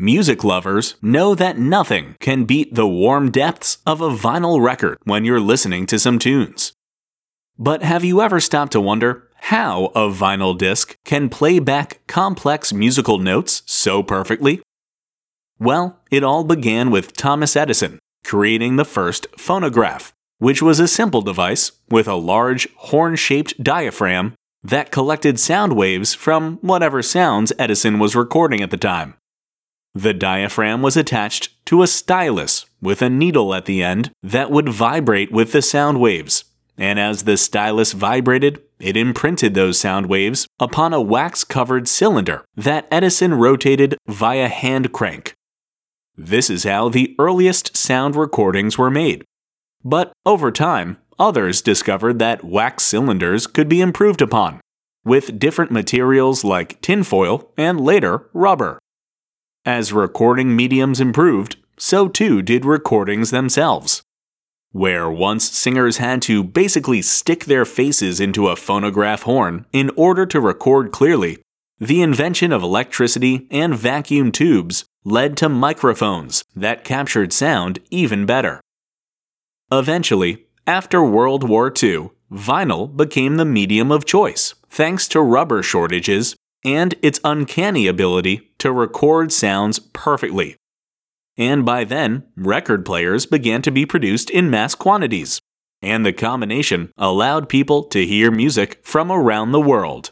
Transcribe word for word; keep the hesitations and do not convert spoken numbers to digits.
Music lovers know that nothing can beat the warm depths of a vinyl record when you're listening to some tunes. But have you ever stopped to wonder how a vinyl disc can play back complex musical notes so perfectly? Well, it all began with Thomas Edison creating the first phonograph, which was a simple device with a large horn-shaped diaphragm that collected sound waves from whatever sounds Edison was recording at the time. The diaphragm was attached to a stylus with a needle at the end that would vibrate with the sound waves, and as the stylus vibrated, it imprinted those sound waves upon a wax-covered cylinder that Edison rotated via hand crank. This is how the earliest sound recordings were made. But over time, others discovered that wax cylinders could be improved upon, with different materials like tinfoil and later rubber. As recording mediums improved, so too did recordings themselves. Where once singers had to basically stick their faces into a phonograph horn in order to record clearly, the invention of electricity and vacuum tubes led to microphones that captured sound even better. Eventually, after World War Two, vinyl became the medium of choice, thanks to rubber shortages and its uncanny ability to record sounds perfectly. And by then, record players began to be produced in mass quantities, and the combination allowed people to hear music from around the world.